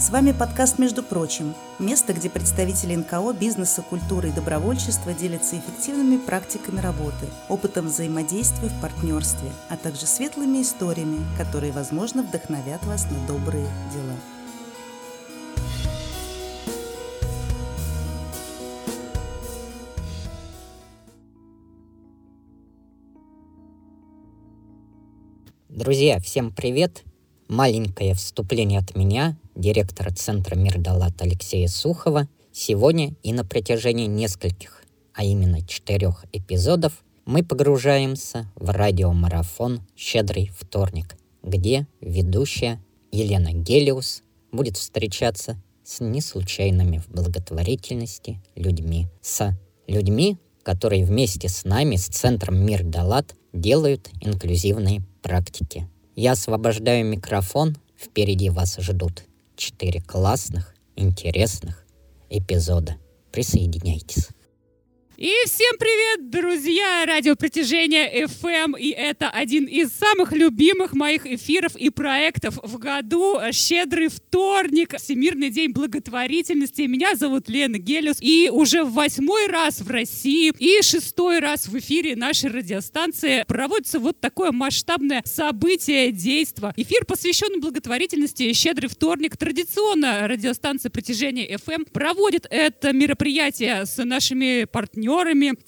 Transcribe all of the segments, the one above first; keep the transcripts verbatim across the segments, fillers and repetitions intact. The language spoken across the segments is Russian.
С вами подкаст «Между прочим» – место, где представители эн ка о, бизнеса, культуры и добровольчества делятся эффективными практиками работы, опытом взаимодействия в партнерстве, а также светлыми историями, которые, возможно, вдохновят вас на добрые дела. Друзья, всем привет! Маленькое вступление от меня, директора Центра Мир да Лад Алексея Сухова. Сегодня и на протяжении нескольких, а именно четырех эпизодов, мы погружаемся в радиомарафон «Щедрый вторник», где ведущая Лена Гелиос будет встречаться с неслучайными в благотворительности людьми. С людьми, которые вместе с нами, с Центром Мир да Лад, делают инклюзивные практики. Я освобождаю микрофон, впереди вас ждут четыре классных, интересных эпизода. Присоединяйтесь. И всем привет, друзья! Радио «Притяжение эф эм», и это один из самых любимых моих эфиров и проектов в году. Щедрый вторник, Всемирный день благотворительности. Меня зовут Лена Гелиос, и уже в восьмой раз в России и шестой раз в эфире нашей радиостанции проводится вот такое масштабное событие, действо. Эфир, посвященный благотворительности «Щедрый вторник». Традиционно радиостанция «Притяжение эф эм» проводит это мероприятие с нашими партнерами,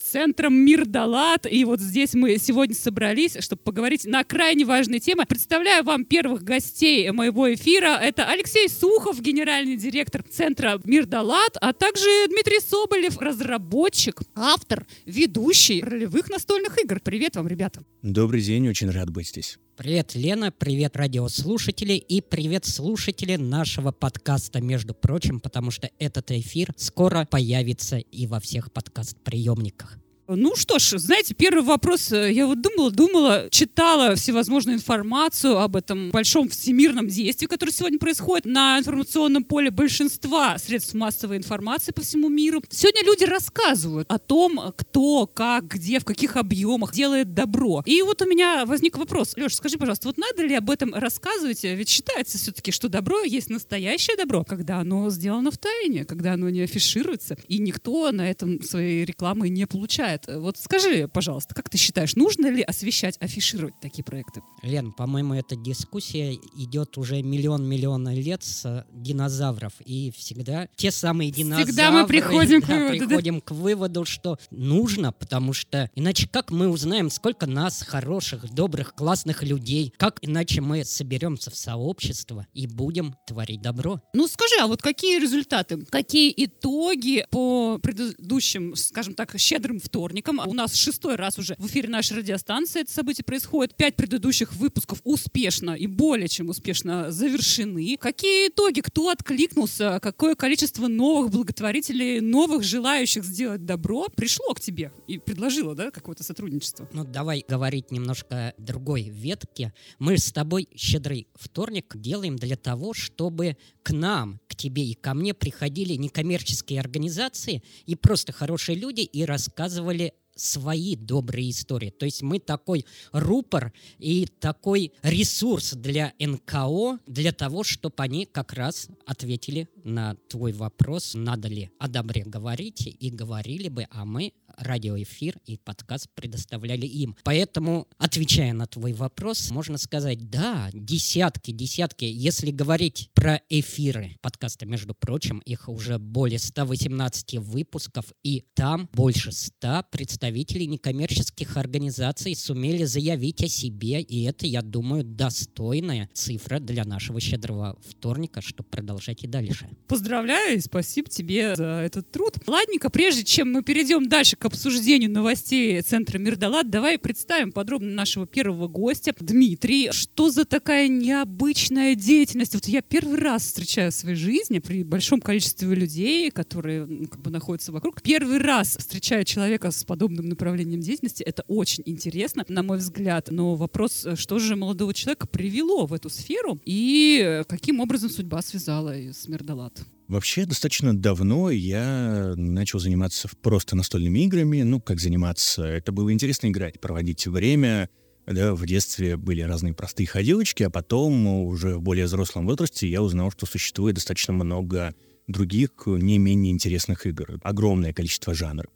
Центром Мир да Лад. И вот здесь мы сегодня собрались, чтобы поговорить на крайне важные темы. Представляю вам первых гостей моего эфира. Это Алексей Сухов, генеральный директор Центра Мир да Лад, а также Дмитрий Соболев, разработчик, автор, ведущий ролевых настольных игр. Привет вам, ребята. Добрый день, очень рад быть здесь. Привет, Лена, привет, радиослушатели, и привет, слушатели нашего подкаста, между прочим, потому что этот эфир скоро появится и во всех подкаст-приемниках. Ну что ж, знаете, первый вопрос. Я вот думала, думала, читала всевозможную информацию об этом большом всемирном действии, которое сегодня происходит на информационном поле большинства средств массовой информации по всему миру. Сегодня люди рассказывают о том, кто, как, где, в каких объемах делает добро. И вот у меня возник вопрос. Леша, скажи, пожалуйста, вот надо ли об этом рассказывать? Ведь считается все-таки, что добро есть настоящее добро, когда оно сделано в тайне, когда оно не афишируется, и никто на этом своей рекламой не получает. Вот скажи, пожалуйста, как ты считаешь, нужно ли освещать, афишировать такие проекты? Лен, по-моему, эта дискуссия идет уже миллион-миллион лет с динозавров. И всегда те самые динозавры... Всегда мы приходим, да, к, выводу, приходим да. к выводу, что нужно, потому что иначе как мы узнаем, сколько нас, хороших, добрых, классных людей? Как иначе мы соберемся в сообщество и будем творить добро? Ну скажи, а вот какие результаты, какие итоги по предыдущим, скажем так, щедрым вторникам? У нас шестой раз уже в эфире нашей радиостанции это событие происходит. Пять предыдущих выпусков успешно и более чем успешно завершены. Какие итоги? Кто откликнулся? Какое количество новых благотворителей, новых желающих сделать добро пришло к тебе и предложило, да, какое-то сотрудничество? Ну, давай говорить немножко о другой ветке. Мы с тобой «Щедрый вторник» делаем для того, чтобы к нам, к тебе и ко мне приходили некоммерческие организации и просто хорошие люди и рассказывали свои добрые истории. То есть мы такой рупор и такой ресурс для эн ка о, для того, чтобы они как раз ответили на твой вопрос, надо ли о добре говорить, и говорили бы, а мы радиоэфир и подкаст предоставляли им. Поэтому, отвечая на твой вопрос, можно сказать, да, десятки, десятки. Если говорить про эфиры подкаста, между прочим, их уже более ста восемнадцати выпусков, и там больше ста представителей некоммерческих организаций сумели заявить о себе, и это, я думаю, достойная цифра для нашего «Щедрого вторника», чтобы продолжать и дальше. Поздравляю и спасибо тебе за этот труд. Ладненько, прежде чем мы перейдем дальше к обсуждению новостей Центра Мир да Лад, давай представим подробно нашего первого гостя. Дмитрий, что за такая необычная деятельность? Вот я первый раз встречаю в своей жизни при большом количестве людей, которые, ну, как бы находятся вокруг. Первый раз встречаю человека с подобным направлением деятельности. Это очень интересно, на мой взгляд. Но вопрос, что же молодого человека привело в эту сферу и каким образом судьба связала с Мир да Лад? Вообще, достаточно давно я начал заниматься просто настольными играми. Ну, как заниматься? Это было интересно играть, проводить время. Да, в детстве были разные простые ходилочки, а потом уже в более взрослом возрасте я узнал, что существует достаточно много других не менее интересных игр. Огромное количество жанров.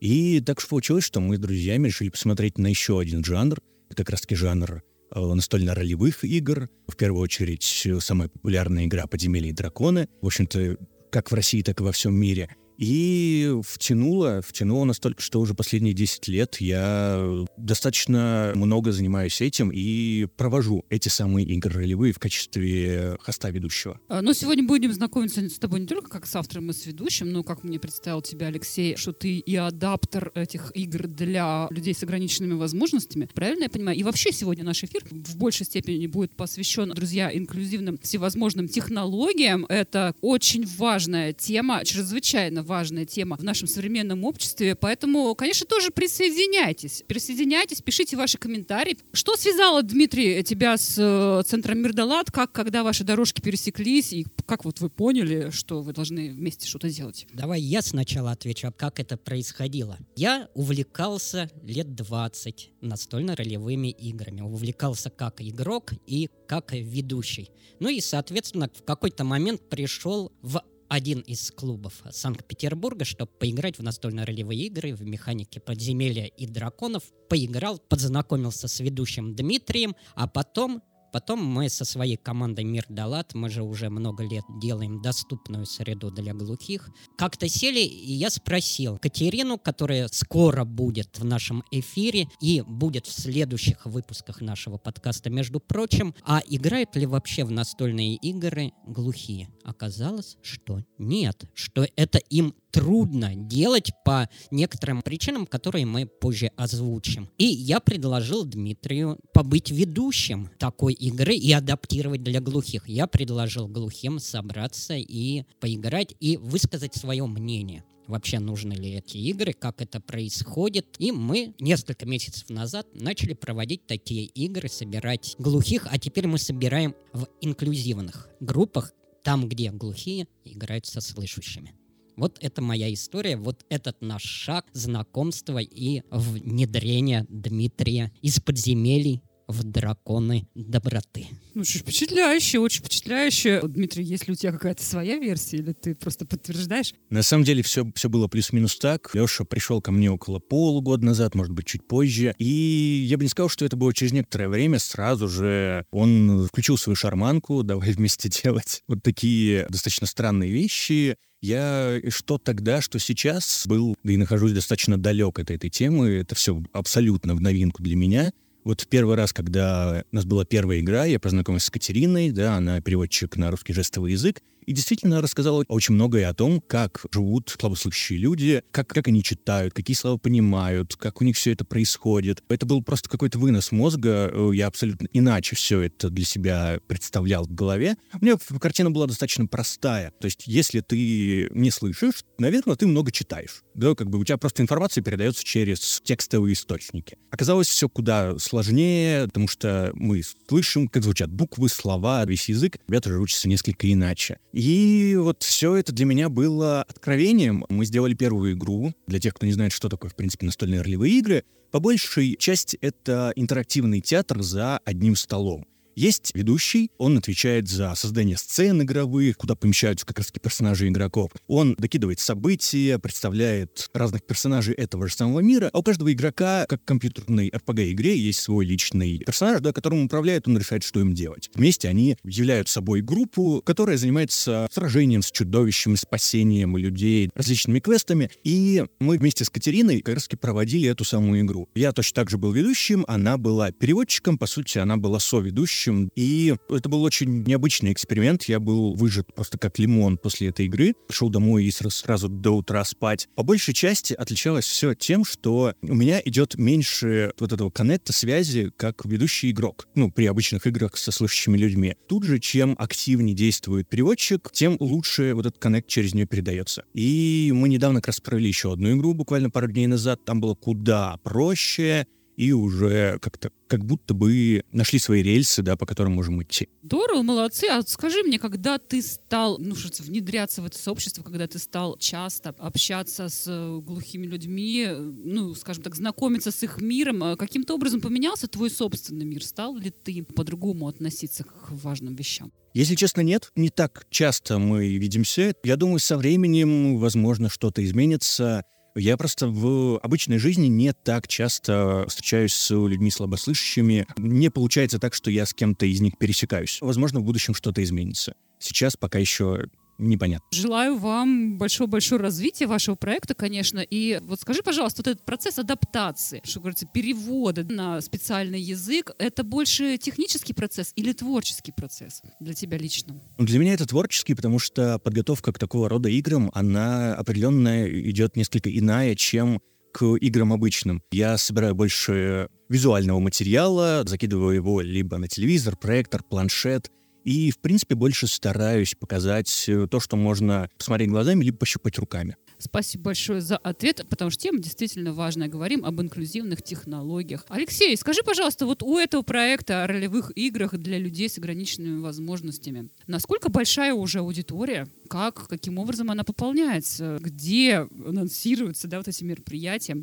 И так же получилось, что мы с друзьями решили посмотреть на еще один жанр. Это как раз-таки жанр настольно-ролевых игр. В первую очередь, самая популярная игра «Подземелья и драконы». В общем-то, как в России, так и во всем мире. И втянуло, втянуло настолько, что уже последние десять лет я достаточно много занимаюсь этим и провожу эти самые игры ролевые в качестве хоста ведущего. Но сегодня будем знакомиться с тобой не только как с автором и с ведущим, но, как мне представил тебя, Алексей, что ты и адаптер этих игр для людей с ограниченными возможностями. Правильно я понимаю? И вообще сегодня наш эфир в большей степени будет посвящен, друзья, инклюзивным всевозможным технологиям. Это очень важная тема, чрезвычайно важная тема в нашем современном обществе, поэтому, конечно, тоже присоединяйтесь. Присоединяйтесь, пишите ваши комментарии. Что связало, Дмитрий, тебя с Центром Мир да Лад? Как, когда ваши дорожки пересеклись? И как вот вы поняли, что вы должны вместе что-то делать? Давай я сначала отвечу, как это происходило. Я увлекался лет двадцать настольно-ролевыми играми. Увлекался как игрок и как ведущий. Ну и, соответственно, в какой-то момент пришел в один из клубов Санкт-Петербурга, чтобы поиграть в настольно-ролевые игры, в механике подземелья и драконов. Поиграл, познакомился с ведущим Дмитрием, а потом, потом мы со своей командой «Мир да Лад», мы же уже много лет делаем доступную среду для глухих, как-то сели, и я спросил Катерину, которая скоро будет в нашем эфире и будет в следующих выпусках нашего подкаста, между прочим, а играют ли вообще в настольные игры глухие? Оказалось, что нет, что это им трудно делать по некоторым причинам, которые мы позже озвучим. И я предложил Дмитрию побыть ведущим такой игры и адаптировать для глухих. Я предложил глухим собраться и поиграть, и высказать свое мнение. Вообще, нужны ли эти игры, как это происходит. И мы несколько месяцев назад начали проводить такие игры, собирать глухих, а теперь мы собираем в инклюзивных группах, там, где глухие играют со слышащими. Вот это моя история, вот этот наш шаг знакомства и внедрения Дмитрия из подземелий в драконы доброты. Ну, очень впечатляюще, очень впечатляюще. Дмитрий, есть ли у тебя какая-то своя версия, или ты просто подтверждаешь? На самом деле все, все было плюс-минус так. Леша пришел ко мне около полугода назад, может быть, чуть позже. И я бы не сказал, что это было через некоторое время. Сразу же он включил свою шарманку, давай вместе делать вот такие достаточно странные вещи. Я что тогда, что сейчас был, да и нахожусь достаточно далек от этой темы. Это все абсолютно в новинку для меня. Вот в первый раз, когда у нас была первая игра, я познакомился с Катериной, да, она переводчик на русский жестовый язык, и действительно рассказала очень многое о том, как живут слабослышащие люди, как, как они читают, какие слова понимают, как у них все это происходит. Это был просто какой-то вынос мозга, я абсолютно иначе все это для себя представлял в голове. У меня картина была достаточно простая, то есть если ты не слышишь, наверное, ты много читаешь, да, как бы у тебя просто информация передается через текстовые источники. Оказалось, все куда сложнее, потому что мы слышим, как звучат буквы, слова, весь язык, ребята же учатся несколько иначе. И вот все это для меня было откровением. Мы сделали первую игру. Для тех, кто не знает, что такое, в принципе, настольные ролевые игры, по большей части это интерактивный театр за одним столом. Есть ведущий, он отвечает за создание сцен игровых, куда помещаются как раз персонажи игроков. Он докидывает события, представляет разных персонажей этого же самого мира. А у каждого игрока, как в компьютерной эр пи джи-игре, есть свой личный персонаж, да, которым управляет, он решает, что им делать. Вместе они являют собой группу, которая занимается сражением с чудовищами, спасением людей, различными квестами. И мы вместе с Катериной как раз проводили эту самую игру. Я точно так же был ведущим, она была переводчиком, по сути, она была соведущей. И это был очень необычный эксперимент. Я был выжат просто как лимон после этой игры. Шел домой и сразу, сразу до утра спать. По большей части отличалось все тем, что у меня идет меньше вот этого коннекта, связи, как ведущий игрок. Ну, при обычных играх со слышащими людьми. Тут же, чем активнее действует переводчик, тем лучше вот этот коннект через нее передается. И мы недавно как раз провели еще одну игру, буквально пару дней назад. Там было куда проще. и уже как-то как будто бы нашли свои рельсы, да, по которым можем идти. Здорово, молодцы. А скажи мне, когда ты стал ну, что-то внедряться в это сообщество, когда ты стал часто общаться с глухими людьми, ну, скажем так, знакомиться с их миром, каким-то образом поменялся твой собственный мир? Стал ли ты по-другому относиться к важным вещам? Если честно, нет. Не так часто мы видимся. Я думаю, со временем, возможно, что-то изменится. Я просто в обычной жизни не так часто встречаюсь с людьми слабослышащими. Не получается так, что я с кем-то из них пересекаюсь. Возможно, в будущем что-то изменится. Сейчас пока еще непонятно. Желаю вам большого-большого развития вашего проекта, конечно. И вот скажи, пожалуйста, вот этот процесс адаптации, что говорится, перевода на специальный язык, это больше технический процесс или творческий процесс для тебя лично? Для меня это творческий, потому что подготовка к такого рода играм, она определенно идет несколько иная, чем к играм обычным. Я собираю больше визуального материала, закидываю его либо на телевизор, проектор, планшет, и, в принципе, больше стараюсь показать то, что можно посмотреть глазами, либо пощупать руками. Спасибо большое за ответ, потому что тема действительно важная. Говорим об инклюзивных технологиях. Алексей, скажи, пожалуйста, вот у этого проекта о ролевых играх для людей с ограниченными возможностями, насколько большая уже аудитория? Как, каким образом она пополняется? Где анонсируются, да, вот эти мероприятия?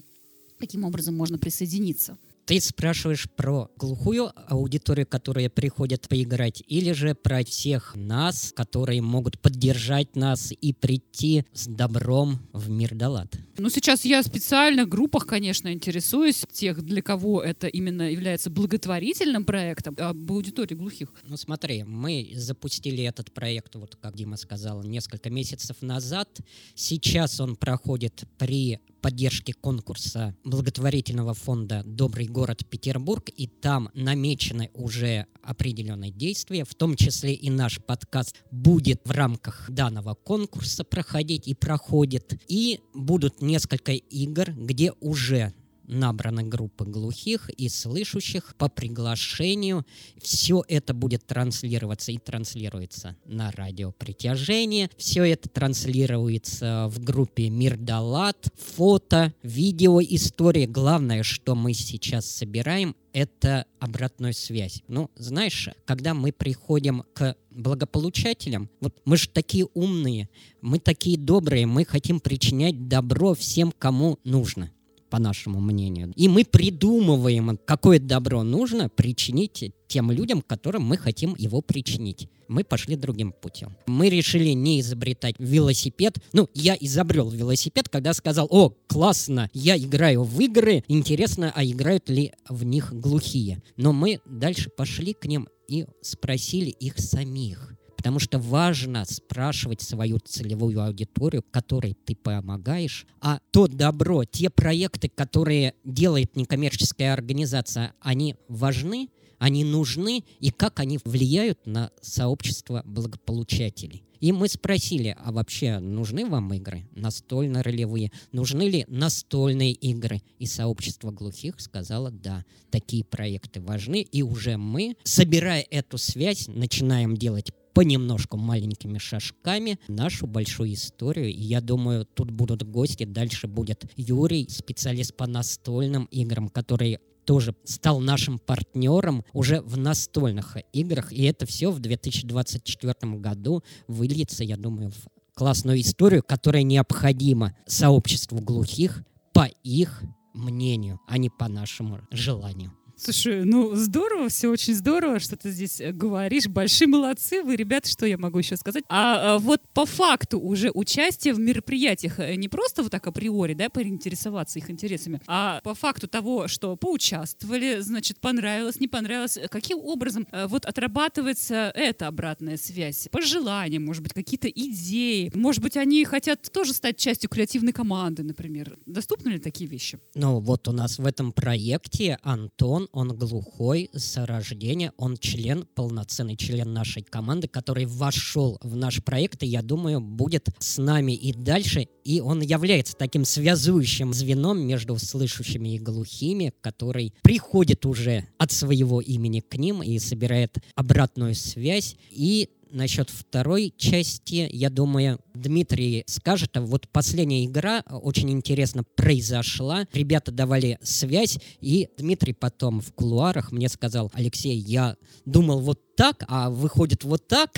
Каким образом можно присоединиться? Ты спрашиваешь про глухую аудиторию, которая приходит поиграть, или же про всех нас, которые могут поддержать нас и прийти с добром в Мир да Лад? Ну, сейчас я специально в группах, конечно, интересуюсь, тех, для кого это именно является благотворительным проектом, об аудитории глухих. Ну, смотри, мы запустили этот проект, вот как Дима сказал, несколько месяцев назад. Сейчас он проходит при поддержки конкурса благотворительного фонда «Добрый город Петербург», и там намечены уже определенные действия, в том числе и наш подкаст будет в рамках данного конкурса проходить и проходит, и будут несколько игр, где уже набрана группа глухих и слышащих по приглашению. Все это будет транслироваться и транслируется на радио «Притяжение». Все это транслируется в группе «Мир да Лад». Фото, видео, истории. Главное, что мы сейчас собираем, это обратную связь. Ну, знаешь, когда мы приходим к благополучателям, вот мы же такие умные, мы такие добрые, мы хотим причинять добро всем, кому нужно, по нашему мнению. И мы придумываем, какое добро нужно причинить тем людям, которым мы хотим его причинить. Мы пошли другим путем. Мы решили не изобретать велосипед. Ну, я изобрел велосипед, когда сказал: о, классно, я играю в игры, интересно, а играют ли в них глухие. Но мы дальше пошли к ним и спросили их самих. Потому что важно спрашивать свою целевую аудиторию, которой ты помогаешь. А то добро, те проекты, которые делает некоммерческая организация, они важны, они нужны, и как они влияют на сообщество благополучателей. И мы спросили, а вообще нужны вам игры настольно-ролевые? Нужны ли настольные игры? И сообщество глухих сказало, да, такие проекты важны. И уже мы, собирая эту связь, начинаем делать понемножку маленькими шажками нашу большую историю. И я думаю, тут будут гости. Дальше будет Юрий, специалист по настольным играм, который тоже стал нашим партнером уже в настольных играх. И это все в две тысячи двадцать четвёртом году выльется, я думаю, в классную историю, которая необходима сообществу глухих по их мнению, а не по нашему желанию. Слушай, ну здорово, все очень здорово, что ты здесь говоришь. Большие молодцы вы, ребята, что я могу еще сказать? А, а вот по факту уже участие в мероприятиях не просто вот так априори, да, поинтересоваться их интересами, а по факту того, что поучаствовали, значит, понравилось, не понравилось, каким образом а, вот отрабатывается эта обратная связь? Пожелания, может быть, какие-то идеи? Может быть, они хотят тоже стать частью креативной команды, например. Доступны ли такие вещи? Ну вот у нас в этом проекте Антон, он глухой с рождения, он член, полноценный член нашей команды, который вошел в наш проект, и, я думаю, будет с нами и дальше. И он является таким связующим звеном между слышащими и глухими, который приходит уже от своего имени к ним и собирает обратную связь. И насчет второй части, я думаю, Дмитрий скажет. А вот последняя игра очень интересно произошла. Ребята давали связь, и Дмитрий потом в кулуарах мне сказал: Алексей, я думал вот так, а выходит вот так.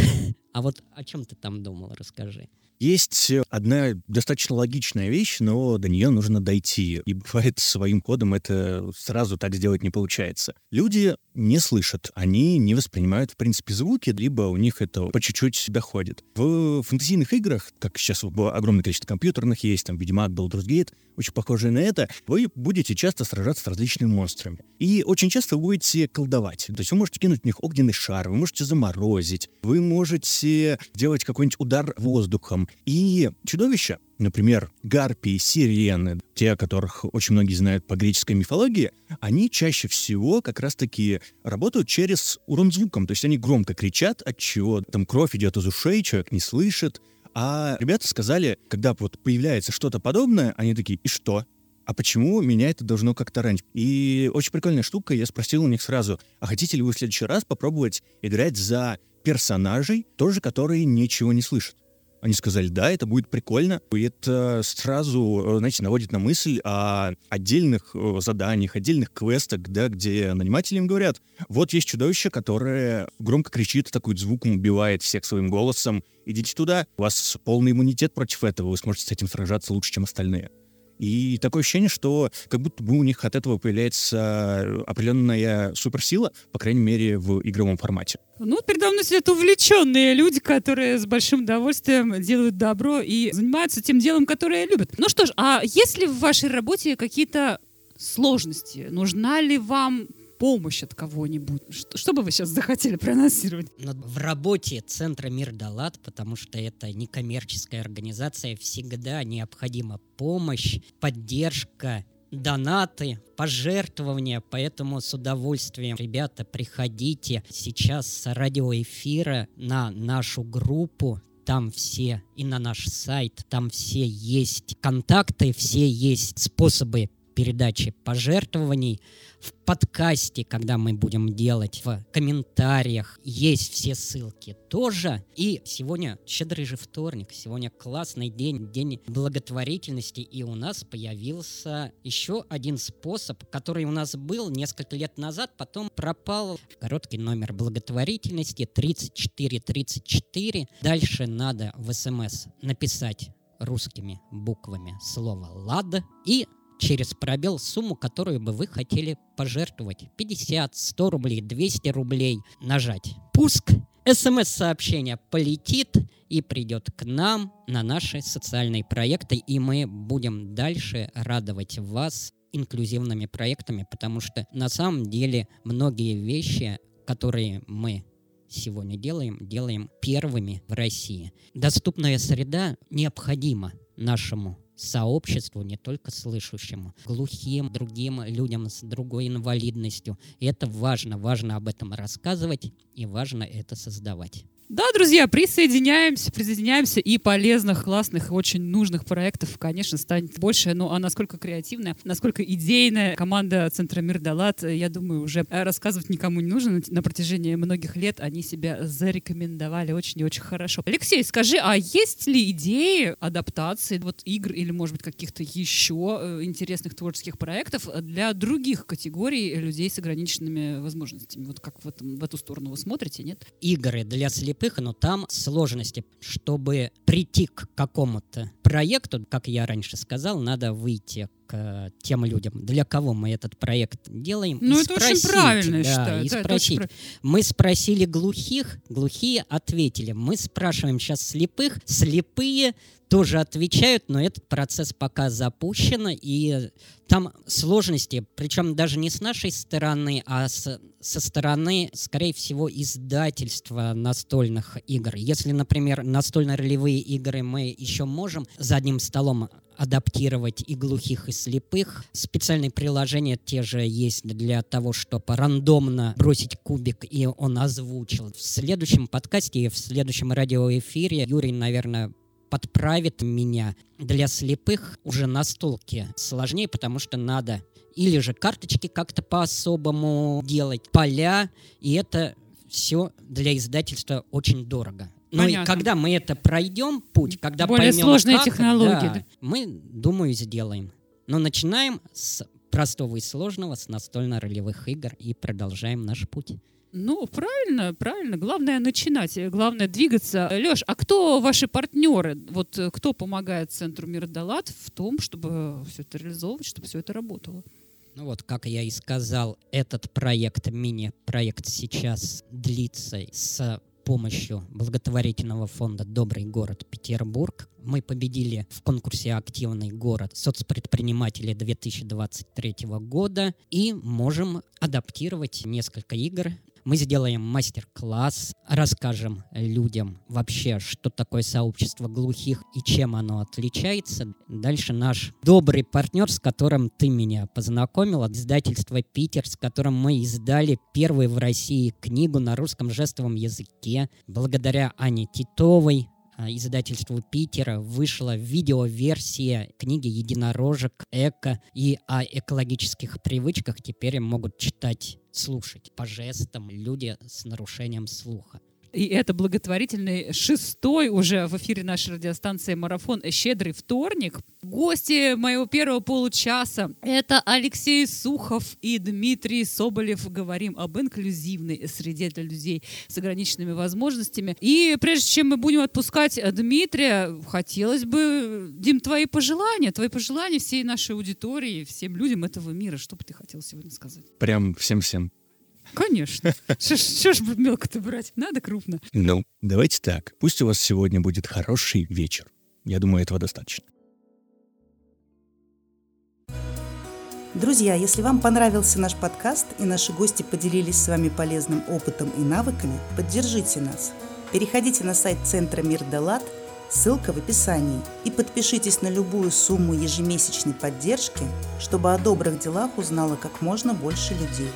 А вот о чем ты там думал, расскажи. Есть одна достаточно логичная вещь, но до нее нужно дойти. И бывает, своим кодом это сразу так сделать не получается. Люди не слышат, они не воспринимают, в принципе, звуки, либо у них это по чуть-чуть доходит. В фэнтезийных играх, как сейчас было огромное количество компьютерных, есть там «Ведьмак», «Балдурс Гейт», очень похожие на это, вы будете часто сражаться с различными монстрами. И очень часто вы будете колдовать. То есть вы можете кинуть в них огненный шар, вы можете заморозить, вы можете делать какой-нибудь удар воздухом. И чудовища, например, гарпии, сирены, те, о которых очень многие знают по греческой мифологии, они чаще всего как раз-таки работают через урон звуком. То есть они громко кричат, отчего там кровь идет из ушей, человек не слышит. А ребята сказали, когда вот появляется что-то подобное, они такие: и что? А почему меня это должно как-то ранить? И очень прикольная штука, я спросил у них сразу: а хотите ли вы в следующий раз попробовать играть за персонажей, тоже которые ничего не слышат? Они сказали: да, это будет прикольно. И это сразу, знаете, наводит на мысль о отдельных заданиях, отдельных квестах, да, где наниматели им говорят: вот есть чудовище, которое громко кричит, атакует звуком, убивает всех своим голосом. Идите туда, у вас полный иммунитет против этого, вы сможете с этим сражаться лучше, чем остальные. И такое ощущение, что как будто бы у них от этого появляется определенная суперсила, по крайней мере, в игровом формате. Ну, передо мной сидят увлеченные люди, которые с большим удовольствием делают добро и занимаются тем делом, которое любят. Ну что ж, а есть ли в вашей работе какие-то сложности? Нужна ли вам помощь от кого-нибудь? Что, что бы вы сейчас захотели проанонсировать? В работе Центра Мир да Лад, потому что это некоммерческая организация, всегда необходима помощь, поддержка, донаты, пожертвования. Поэтому с удовольствием, ребята, приходите сейчас с радиоэфира на нашу группу. Там все, и на наш сайт, там все есть контакты, все есть способы передачи пожертвований. В подкасте, когда мы будем делать, в комментариях есть все ссылки тоже. И сегодня щедрый же вторник, сегодня классный день, день благотворительности. И у нас появился еще один способ, который у нас был несколько лет назад, потом пропал. Короткий номер благотворительности тридцать четыре тридцать четыре. Дальше надо в СМС написать русскими буквами слово «лад» и через пробел сумму, которую бы вы хотели пожертвовать. пятьдесят, сто рублей, двести рублей. Нажать «Пуск». СМС-сообщение полетит и придет к нам на наши социальные проекты. И мы будем дальше радовать вас инклюзивными проектами, потому что на самом деле многие вещи, которые мы сегодня делаем, делаем первыми в России. Доступная среда необходима нашему сообществу, не только слышащему, глухим, другим людям с другой инвалидностью. И это важно, важно об этом рассказывать и важно это создавать. Да, друзья, присоединяемся, присоединяемся, и полезных, классных, очень нужных проектов, конечно, станет больше. Ну, а насколько креативная, насколько идейная команда Центра Мир да Лад, я думаю, уже рассказывать никому не нужно. На протяжении многих лет они себя зарекомендовали очень и очень хорошо. Алексей, скажи, а есть ли идеи адаптации вот игр или, может быть, каких-то еще интересных творческих проектов для других категорий людей с ограниченными возможностями? Вот как в, этом, в эту сторону вы смотрите, нет? Игры для слепых, но там сложности. Чтобы прийти к какому-то проекту, как я раньше сказал, надо выйти к тем людям, для кого мы этот проект делаем. Ну, это спросить, очень правильно, да, считаю. И да, спросить. Очень... Мы спросили глухих, глухие ответили. Мы спрашиваем сейчас слепых, слепые тоже отвечают, но этот процесс пока запущен, и там сложности, причем даже не с нашей стороны, а с, со стороны, скорее всего, издательства настольных игр. Если, например, настольно-ролевые игры мы еще можем за одним столом адаптировать и глухих, и слепых. Специальные приложения те же есть для того, чтобы рандомно бросить кубик, и он озвучил. В следующем подкасте, в следующем радиоэфире Юрий, наверное, подправит меня. Для слепых уже настолки сложнее, потому что надо или же карточки как-то по-особому делать, поля, и это... все для издательства очень дорого. Но и когда мы это пройдем путь, когда более поймем, сложные как, технологии, да, да. мы, думаю, сделаем. Но начинаем с простого и сложного, с настольно-ролевых игр и продолжаем наш путь. Ну, правильно, правильно. Главное начинать, главное двигаться. Лёш, а кто ваши партнеры? Вот кто помогает Центру Мир да Лад в том, чтобы все это реализовывать, чтобы все это работало? Ну вот, как я и сказал, этот проект, мини-проект сейчас длится с помощью благотворительного фонда «Добрый город Петербург». Мы победили в конкурсе «Активный город» соцпредпринимателей две тысячи двадцать третьего года и можем адаптировать несколько игр. Мы сделаем мастер-класс, расскажем людям вообще, что такое сообщество глухих и чем оно отличается. Дальше наш добрый партнер, с которым ты меня познакомил, издательство «Питер», с которым мы издали первую в России книгу на русском жестовом языке. Благодаря Ане Титовой, издательству Питера, вышла видеоверсия книги «Единорожек», «Эко» и о экологических привычках теперь могут читать, слушать по жестам люди с нарушением слуха. И это благотворительный шестой уже в эфире нашей радиостанции марафон «Щедрый вторник». Гости моего первого получаса — это Алексей Сухов и Дмитрий Соболев. Говорим об инклюзивной среде для людей с ограниченными возможностями. И прежде чем мы будем отпускать Дмитрия, хотелось бы, Дим, твои пожелания, твои пожелания всей нашей аудитории, всем людям этого мира. Что бы ты хотел сегодня сказать? Прям всем-всем. Конечно. Что ж мелко-то брать? Надо крупно. Ну, давайте так. Пусть у вас сегодня будет хороший вечер. Я думаю, этого достаточно. Друзья, если вам понравился наш подкаст и наши гости поделились с вами полезным опытом и навыками, поддержите нас. Переходите на сайт Центра Мир да Лад, ссылка в описании, и подпишитесь на любую сумму ежемесячной поддержки, чтобы о добрых делах узнало как можно больше людей.